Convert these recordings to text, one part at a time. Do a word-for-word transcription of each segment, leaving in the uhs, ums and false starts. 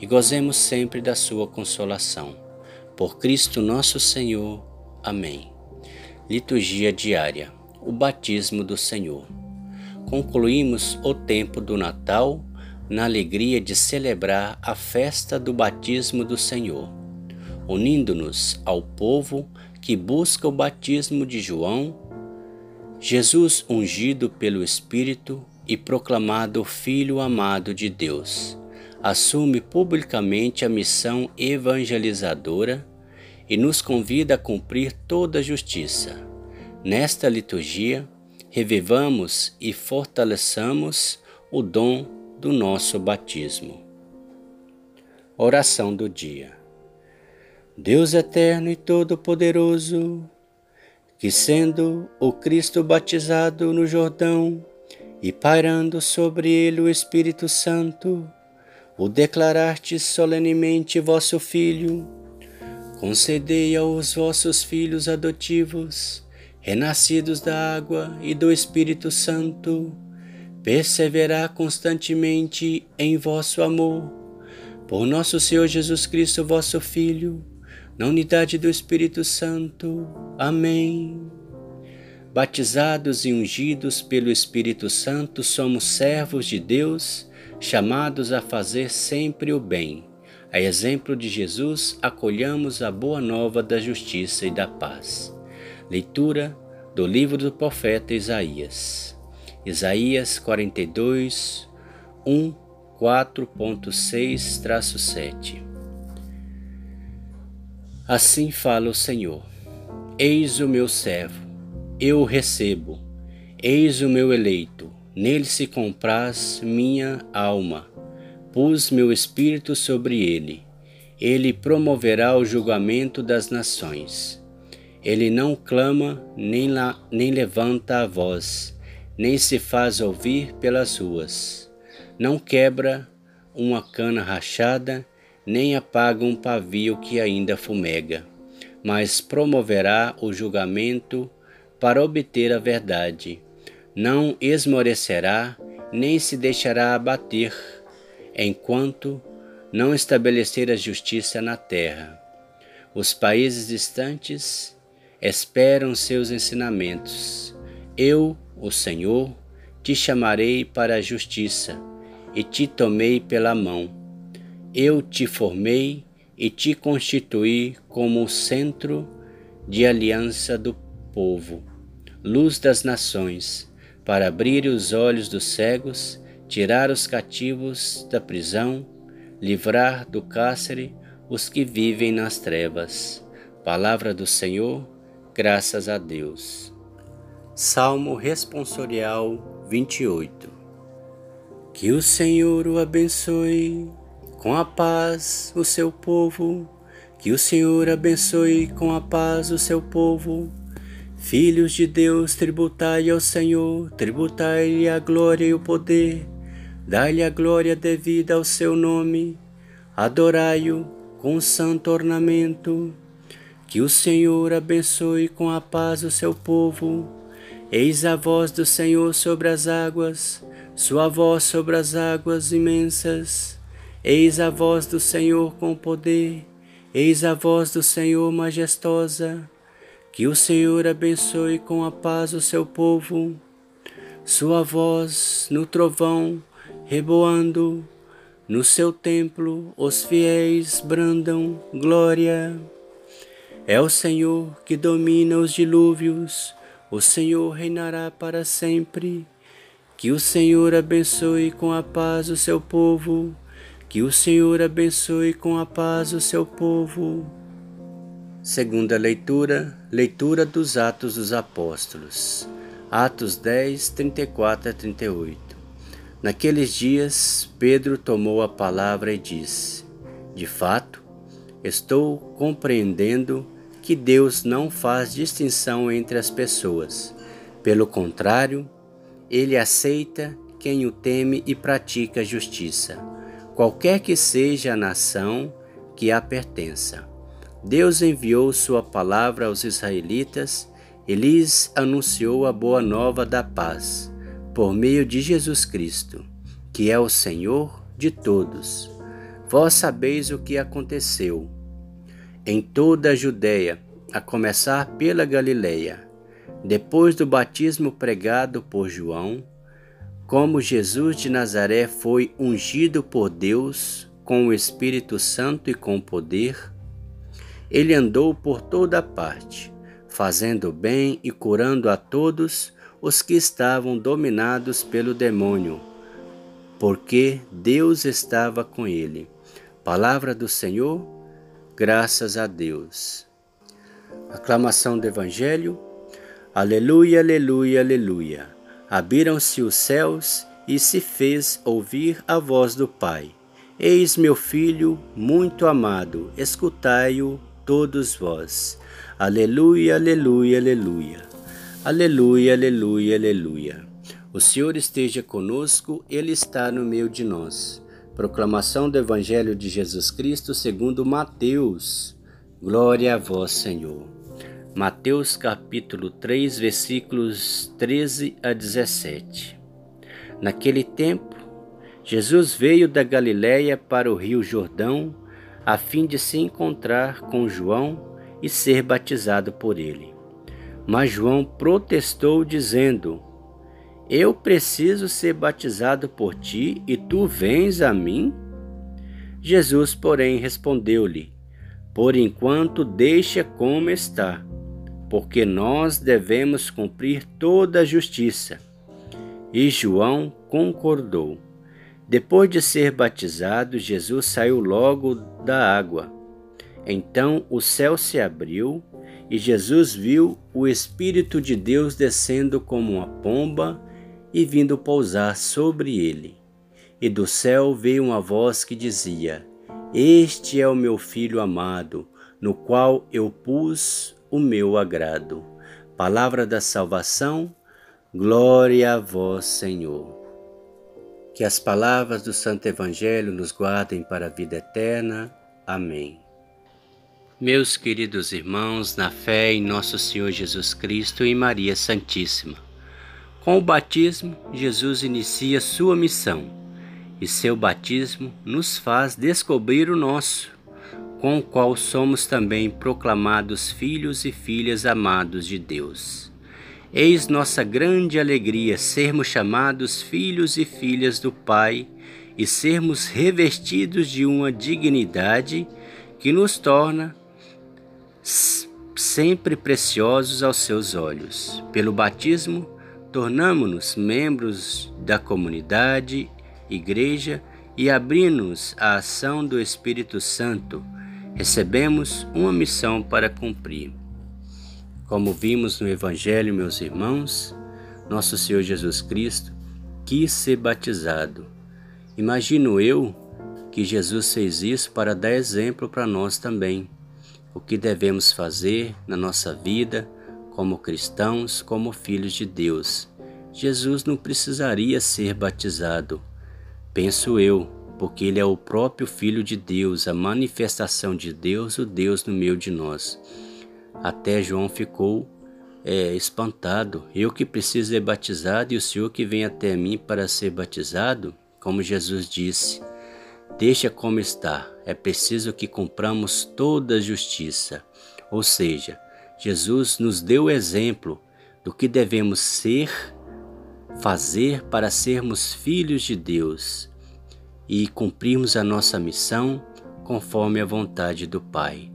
e gozemos sempre da sua consolação. Por Cristo nosso Senhor. Amém. Liturgia diária. O Batismo do Senhor. Concluímos o tempo do Natal na alegria de celebrar a festa do Batismo do Senhor, unindo-nos ao povo que busca o batismo de João, Jesus ungido pelo Espírito e proclamado Filho amado de Deus. Assume publicamente a missão evangelizadora e nos convida a cumprir toda a justiça. Nesta liturgia, revivamos e fortaleçamos o dom do nosso batismo. Oração do dia. Deus eterno e todo-poderoso, que sendo o Cristo batizado no Jordão e pairando sobre ele o Espírito Santo, o declaraste solenemente vosso Filho, concedei aos vossos filhos adotivos, renascidos da água e do Espírito Santo, perseverar constantemente em vosso amor. Por nosso Senhor Jesus Cristo, vosso Filho, na unidade do Espírito Santo. Amém. Batizados e ungidos pelo Espírito Santo, somos servos de Deus, chamados a fazer sempre o bem. A exemplo de Jesus, acolhamos a boa nova da justiça e da paz. Leitura do livro do profeta Isaías. Isaías quarenta e dois, um, quatro, seis, sete. Assim fala o Senhor: eis o meu servo, eu o recebo, eis o meu eleito, nele se compraz minha alma. Pus meu espírito sobre ele. Ele promoverá o julgamento das nações. Ele não clama, nem, la, nem levanta a voz, nem se faz ouvir pelas ruas. Não quebra uma cana rachada, nem apaga um pavio que ainda fumega, mas promoverá o julgamento para obter a verdade. Não esmorecerá, nem se deixará abater, enquanto não estabelecer a justiça na terra. Os países distantes esperam seus ensinamentos. Eu, o Senhor, te chamarei para a justiça e te tomei pela mão. Eu te formei e te constituí como o centro de aliança do povo, luz das nações, para abrir os olhos dos cegos, tirar os cativos da prisão, livrar do cárcere os que vivem nas trevas. Palavra do Senhor, graças a Deus. Salmo Responsorial vinte e oito. Que o Senhor o abençoe com a paz o seu povo, que o Senhor abençoe com a paz o seu povo. Filhos de Deus, tributai ao Senhor, tributai-lhe a glória e o poder. Dai-lhe a glória devida ao seu nome, adorai-o com santo ornamento. Que o Senhor abençoe com a paz o seu povo. Eis a voz do Senhor sobre as águas, sua voz sobre as águas imensas. Eis a voz do Senhor com poder, eis a voz do Senhor majestosa. Que o Senhor abençoe com a paz o seu povo. Sua voz no trovão reboando, no seu templo os fiéis brandam glória. É o Senhor que domina os dilúvios, o Senhor reinará para sempre. Que o Senhor abençoe com a paz o seu povo, que o Senhor abençoe com a paz o seu povo. Segunda leitura, leitura dos Atos dos Apóstolos. Atos dez, trinta e quatro a trinta e oito. Naqueles dias, Pedro tomou a palavra e disse: de fato, Estou compreendendo que Deus não faz distinção entre as pessoas. Pelo contrário, Ele aceita quem o teme e pratica justiça, qualquer que seja a nação que a pertença. Deus enviou sua palavra aos israelitas e lhes anunciou a boa nova da paz, por meio de Jesus Cristo, que é o Senhor de todos. Vós sabeis o que aconteceu em toda a Judeia, a começar pela Galileia, depois do batismo pregado por João, como Jesus de Nazaré foi ungido por Deus com o Espírito Santo e com poder. Ele andou por toda parte, fazendo bem e curando a todos os que estavam dominados pelo demônio, porque Deus estava com ele. Palavra do Senhor, graças a Deus. Aclamação do Evangelho. Aleluia, aleluia, aleluia. Abriram-se os céus e se fez ouvir a voz do Pai. Eis meu filho, muito amado, escutai-o todos vós. Aleluia, aleluia, aleluia. Aleluia, aleluia, aleluia. O Senhor esteja conosco, Ele está no meio de nós. Proclamação do Evangelho de Jesus Cristo segundo Mateus. Glória a vós, Senhor. Mateus capítulo três, versículos treze a dezessete. Naquele tempo, Jesus veio da Galileia para o rio Jordão, a fim de se encontrar com João e ser batizado por ele. Mas João protestou, dizendo: Eu preciso ser batizado por ti, e tu vens a mim? Jesus, porém, respondeu-lhe: Por enquanto deixa como está, porque nós devemos cumprir toda a justiça. E João concordou. Depois de ser batizado, Jesus saiu logo da água. Então o céu se abriu, e Jesus viu o Espírito de Deus descendo como uma pomba e vindo pousar sobre ele. E do céu veio uma voz que dizia: Este é o meu filho amado, no qual eu pus o meu agrado. Palavra da salvação, glória a vós, Senhor. Que as palavras do Santo Evangelho nos guardem para a vida eterna. Amém. Meus queridos irmãos, na fé em nosso Senhor Jesus Cristo e Maria Santíssima, com o batismo, Jesus inicia sua missão, e seu batismo nos faz descobrir o nosso, com o qual somos também proclamados filhos e filhas amados de Deus. Eis nossa grande alegria sermos chamados filhos e filhas do Pai e sermos revestidos de uma dignidade que nos torna sempre preciosos aos seus olhos. Pelo batismo, tornamo-nos membros da comunidade, igreja, e abrimos à ação do Espírito Santo. Recebemos uma missão para cumprir. Como vimos no Evangelho, meus irmãos, nosso Senhor Jesus Cristo quis ser batizado. Imagino eu que Jesus fez isso para dar exemplo para nós também. O que devemos fazer na nossa vida, como cristãos, como filhos de Deus. Jesus não precisaria ser batizado, penso eu, porque Ele é o próprio Filho de Deus, a manifestação de Deus, o Deus no meio de nós. Até João ficou é, espantado: eu que preciso ser batizado e o Senhor que vem até mim para ser batizado? Como Jesus disse, deixa como está, é preciso que cumpramos toda a justiça. Ou seja, Jesus nos deu o exemplo do que devemos ser, fazer para sermos filhos de Deus e cumprirmos a nossa missão conforme a vontade do Pai.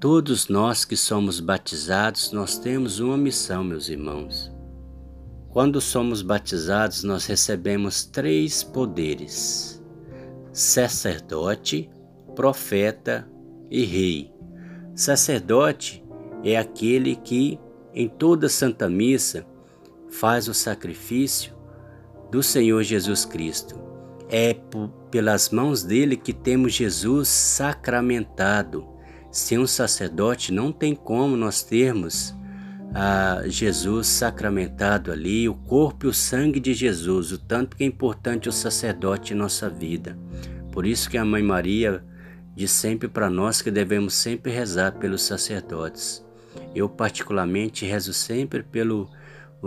Todos nós que somos batizados, nós temos uma missão, meus irmãos. Quando somos batizados, nós recebemos três poderes: sacerdote, profeta e rei. Sacerdote é aquele que, em toda Santa Missa, faz o sacrifício do Senhor Jesus Cristo. É pelas mãos dele que temos Jesus sacramentado. Sem um sacerdote não tem como nós termos a Jesus sacramentado ali, o corpo e o sangue de Jesus, o tanto que é importante o sacerdote em nossa vida. Por isso que a Mãe Maria diz sempre para nós que devemos sempre rezar pelos sacerdotes. Eu particularmente rezo sempre pelos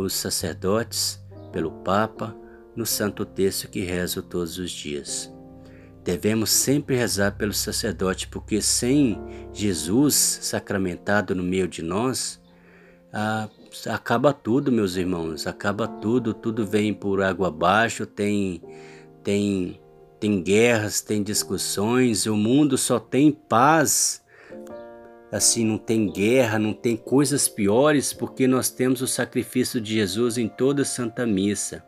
sacerdotes, pelo Papa, no Santo Terço que rezo todos os dias. Devemos sempre rezar pelo sacerdote, porque sem Jesus sacramentado no meio de nós, ah, acaba tudo, meus irmãos, acaba tudo, tudo vem por água abaixo, tem, tem, tem guerras, tem discussões, o mundo só tem paz, assim, não tem guerra, não tem coisas piores, porque nós temos o sacrifício de Jesus em toda Santa Missa.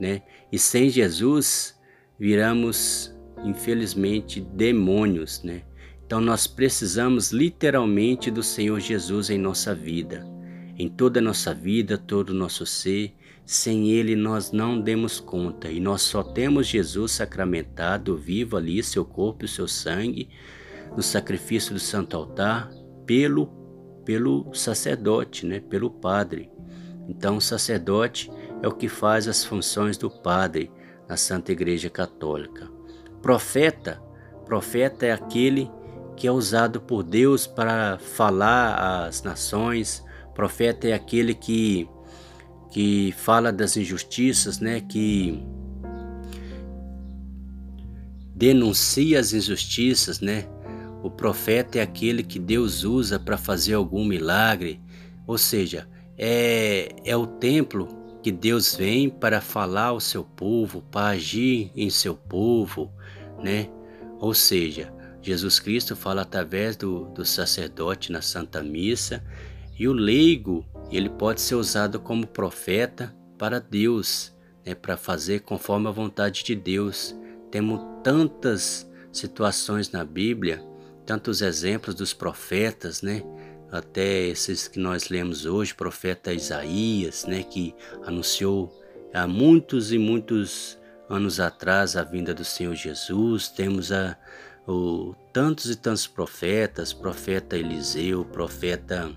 Né? E sem Jesus viramos, infelizmente, demônios, né? Então nós precisamos literalmente do Senhor Jesus em nossa vida, em toda a nossa vida, todo o nosso ser. Sem Ele nós não demos conta, e nós só temos Jesus sacramentado, vivo ali, seu corpo e seu sangue, no sacrifício do Santo Altar, pelo, pelo sacerdote, né? Pelo Padre. Então o sacerdote é o que faz as funções do Padre na Santa Igreja Católica. Profeta, profeta é aquele que é usado por Deus para falar às nações. Profeta é aquele que, que fala das injustiças, né? Que denuncia as injustiças, né? O profeta é aquele que Deus usa para fazer algum milagre. Ou seja, é, é o templo que Deus vem para falar ao seu povo, para agir em seu povo, né? Ou seja, Jesus Cristo fala através do, do sacerdote na Santa Missa, e o leigo, ele pode ser usado como profeta para Deus, né? Para fazer conforme a vontade de Deus. Temos tantas situações na Bíblia, tantos exemplos dos profetas, né? Até esses que nós lemos hoje, profeta Isaías, né, que anunciou há muitos e muitos anos atrás a vinda do Senhor Jesus. Temos a, o, tantos e tantos profetas, profeta Eliseu, profeta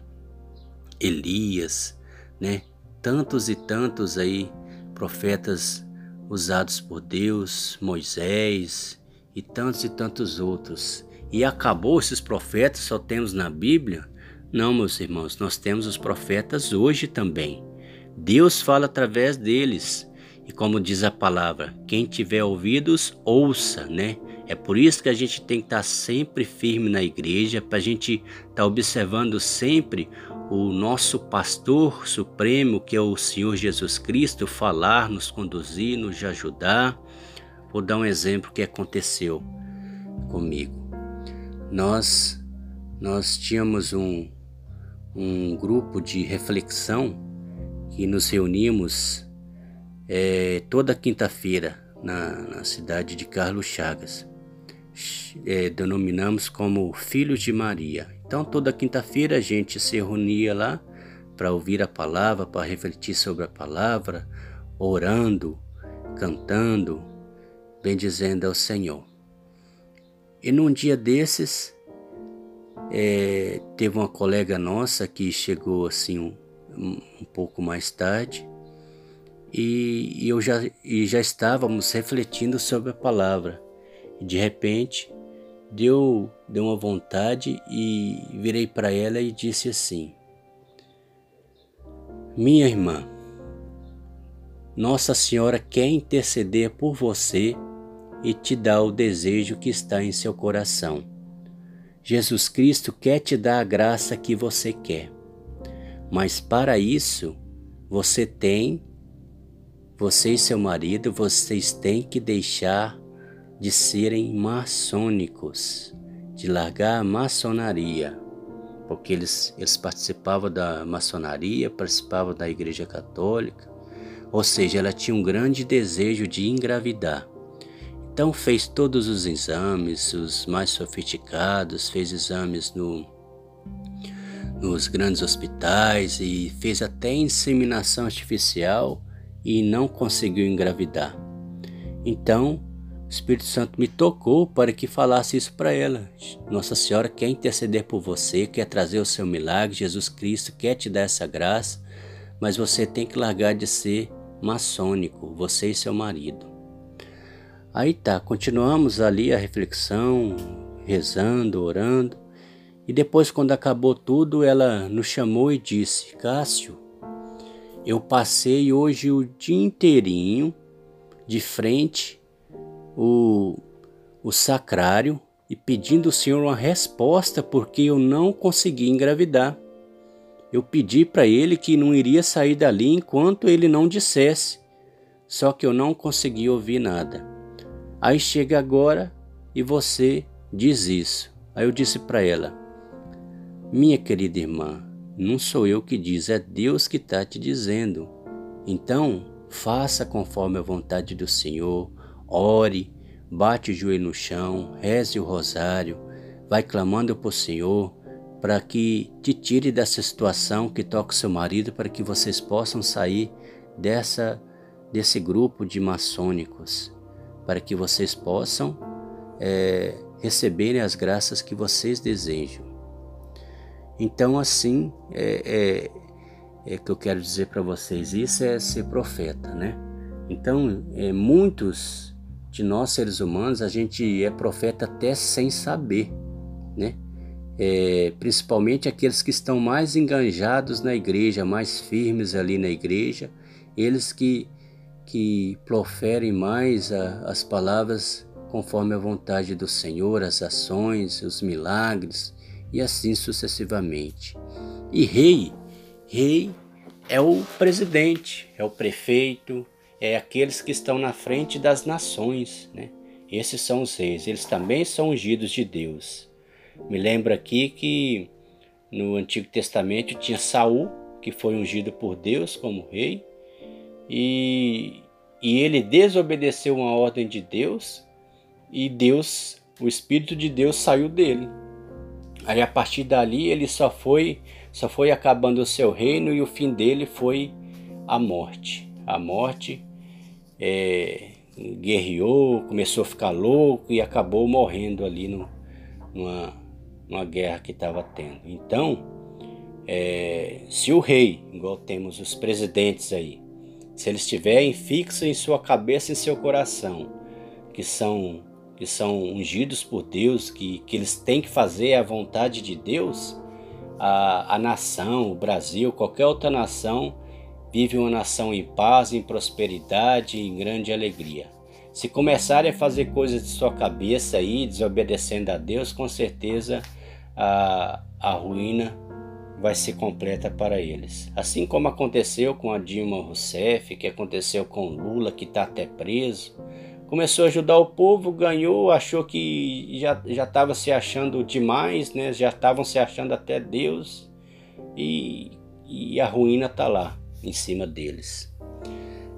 Elias, né, tantos e tantos aí profetas usados por Deus, Moisés e tantos e tantos outros. E acabou esses profetas, só temos na Bíblia? Não, meus irmãos, nós temos os profetas hoje também. Deus fala através deles. E como diz a palavra, quem tiver ouvidos, ouça, né? É por isso que a gente tem que estar sempre firme na igreja, para a gente estar observando sempre o nosso pastor supremo, que é o Senhor Jesus Cristo, falar, nos conduzir, nos ajudar. Vou dar um exemplo que aconteceu comigo. Nós, nós tínhamos um... um grupo de reflexão que nos reunimos é, toda quinta-feira na, na cidade de Carlos Chagas. É, denominamos como Filhos de Maria. Então toda quinta-feira a gente se reunia lá para ouvir a palavra, para refletir sobre a palavra, orando, cantando, bendizendo ao Senhor. E num dia desses, É, teve uma colega nossa que chegou assim um, um pouco mais tarde, e, e, eu já, e já estávamos refletindo sobre a palavra. De repente deu, deu uma vontade, e virei para ela e disse assim: minha irmã, Nossa Senhora quer interceder por você e te dá o desejo que está em seu coração. Jesus Cristo quer te dar a graça que você quer, mas para isso você tem, você e seu marido, vocês têm que deixar de serem maçônicos, de largar a maçonaria, porque eles, eles participavam da maçonaria, participavam da Igreja Católica, ou seja, ela tinha um grande desejo de engravidar. Então fez todos os exames, os mais sofisticados, fez exames no, nos grandes hospitais e fez até inseminação artificial e não conseguiu engravidar. Então Espírito Santo me tocou para que falasse isso para ela. Nossa Senhora quer interceder por você, quer trazer o seu milagre, Jesus Cristo quer te dar essa graça, mas você tem que largar de ser maçônico, você e seu marido. Aí tá, continuamos ali a reflexão, rezando, orando, e depois, quando acabou tudo, ela nos chamou e disse: Cássio, eu passei hoje o dia inteirinho de frente O, o sacrário e pedindo ao Senhor uma resposta, porque eu não consegui engravidar. Eu pedi para ele que não iria sair dali enquanto ele não dissesse, só que eu não consegui ouvir nada. Aí chega agora e você diz isso. Aí eu disse para ela: minha querida irmã, não sou eu que diz, é Deus que está te dizendo. Então faça conforme a vontade do Senhor. Ore, bate o joelho no chão, reze o rosário, vai clamando por Senhor para que te tire dessa situação que toca o seu marido, para que vocês possam sair dessa, desse grupo de maçônicos, para que vocês possam é, receberem as graças que vocês desejam. Então assim é, é, é que eu quero dizer para vocês, isso é ser profeta, né? Então é, muitos... de nós seres humanos, a gente é profeta até sem saber, né? É, principalmente aqueles que estão mais enganjados na igreja, mais firmes ali na igreja, eles que, que proferem mais a, as palavras conforme a vontade do Senhor, as ações, os milagres e assim sucessivamente. E rei, rei é o presidente, é o prefeito, é aqueles que estão na frente das nações, né? Esses são os reis, eles também são ungidos de Deus. Me lembro aqui que no Antigo Testamento tinha Saul, que foi ungido por Deus como rei, e, e ele desobedeceu uma ordem de Deus, e Deus, o Espírito de Deus saiu dele. Aí a partir dali ele só foi, só foi acabando o seu reino, e o fim dele foi a morte. A morte... É, guerreou, começou a ficar louco e acabou morrendo ali no, numa, numa guerra que estava tendo. Então, é, se o rei, igual temos os presidentes aí, se eles tiverem fixo em sua cabeça e em seu coração, que são, que são ungidos por Deus, que, que eles têm que fazer a vontade de Deus, a, a nação, o Brasil, qualquer outra nação, vive uma nação em paz, em prosperidade e em grande alegria. Se começarem a fazer coisas de sua cabeça aí, desobedecendo a Deus, com certeza a, a ruína vai ser completa para eles. Assim como aconteceu com a Dilma Rousseff, que aconteceu com Lula, que está até preso. Começou a ajudar o povo, ganhou, achou que já estava se achando demais, né? Já estavam se achando até Deus, e, e a ruína está lá em cima deles.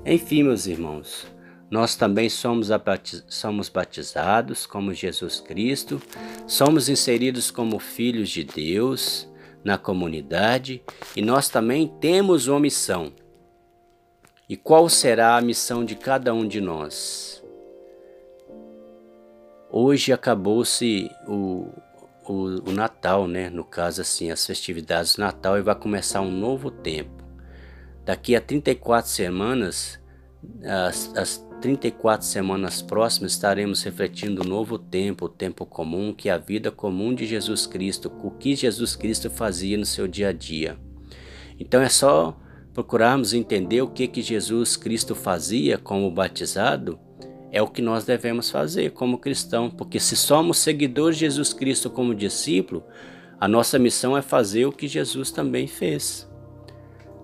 Enfim, meus irmãos, nós também somos, batiz... somos batizados como Jesus Cristo, somos inseridos como filhos de Deus na comunidade, e nós também temos uma missão. E qual será a missão de cada um de nós? Hoje acabou-se o, o, o Natal, né? No caso, assim, as festividades do Natal, e vai começar um novo tempo. Daqui a trinta e quatro semanas, as, as trinta e quatro semanas próximas, estaremos refletindo o novo tempo, o tempo comum, que é a vida comum de Jesus Cristo, o que Jesus Cristo fazia no seu dia a dia. Então é só procurarmos entender o que, que Jesus Cristo fazia como batizado, é o que nós devemos fazer como cristão, porque se somos seguidores de Jesus Cristo como discípulo, a nossa missão é fazer o que Jesus também fez.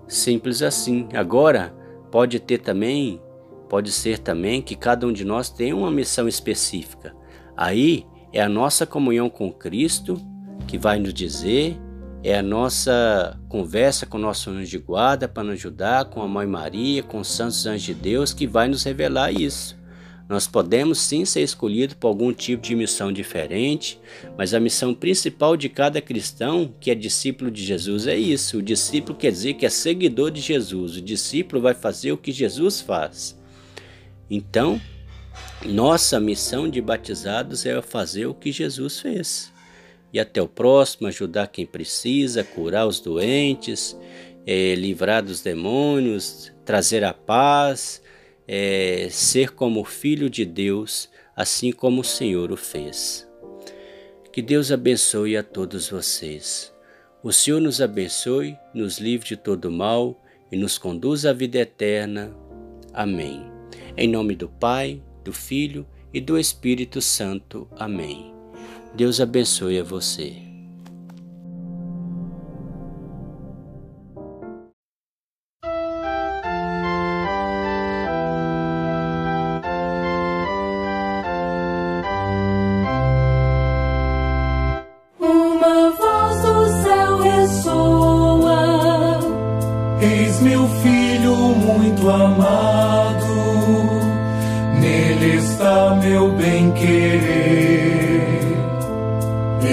Simples assim. Agora, pode ter também, pode ser também que cada um de nós tenha uma missão específica. Aí é a nossa comunhão com Cristo que vai nos dizer, é a nossa conversa com o nosso anjo de guarda para nos ajudar, com a Mãe Maria, com os santos anjos de Deus, que vai nos revelar isso. Nós podemos sim ser escolhidos por algum tipo de missão diferente, mas a missão principal de cada cristão que é discípulo de Jesus é isso. O discípulo quer dizer que é seguidor de Jesus. O discípulo vai fazer o que Jesus faz. Então, Nossa missão de batizados é fazer o que Jesus fez. Ir até o próximo, ajudar quem precisa, curar os doentes, é, livrar dos demônios, trazer a paz, é, ser como filho de Deus, assim como o Senhor o fez. Que Deus abençoe a todos vocês. O Senhor nos abençoe, nos livre de todo mal e nos conduza à vida eterna. Amém. Em nome do Pai, do Filho e do Espírito Santo. Amém. Deus abençoe a você. Uma voz do céu ressoa: eis meu filho muito amado, nele está meu bem-querer.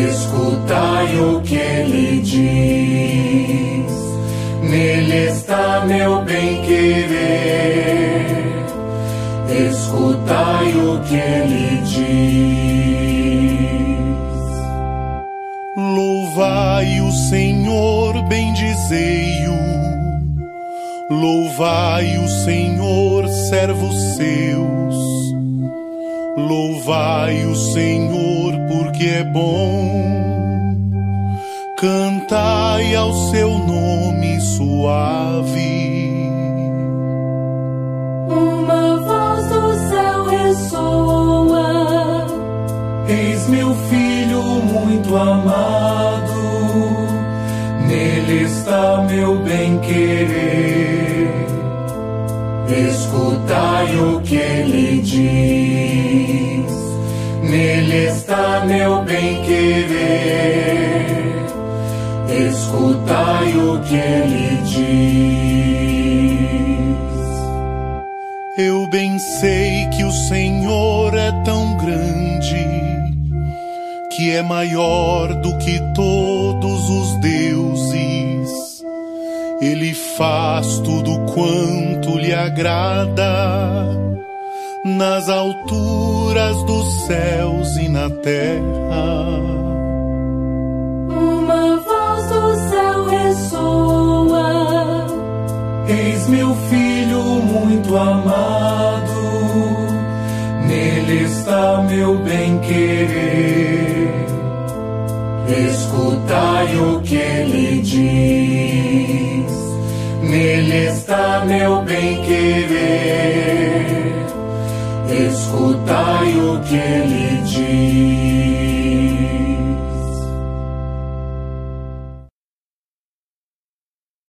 Escutai o que ele diz, nele está meu bem-querer. Escutai o que ele diz. Louvai o Senhor, bendizei-o. Louvai o Senhor, servos seus. Louvai o Senhor porque é bom, cantai ao seu nome suave. Uma voz do céu ressoa: eis meu filho muito amado, nele está meu bem-querer. Escutai o que ele diz, nele está meu bem-querer. Escutai o que ele diz. Eu bem sei que o Senhor é tão grande, que é maior do que todos os deuses. Ele faz tudo quanto lhe agrada, nas alturas dos céus e na terra. Uma voz do céu ressoa: eis meu filho muito amado, nele está meu bem-querer. Escutai o que ele diz, nele está meu bem-querer. Escutai o que ele diz.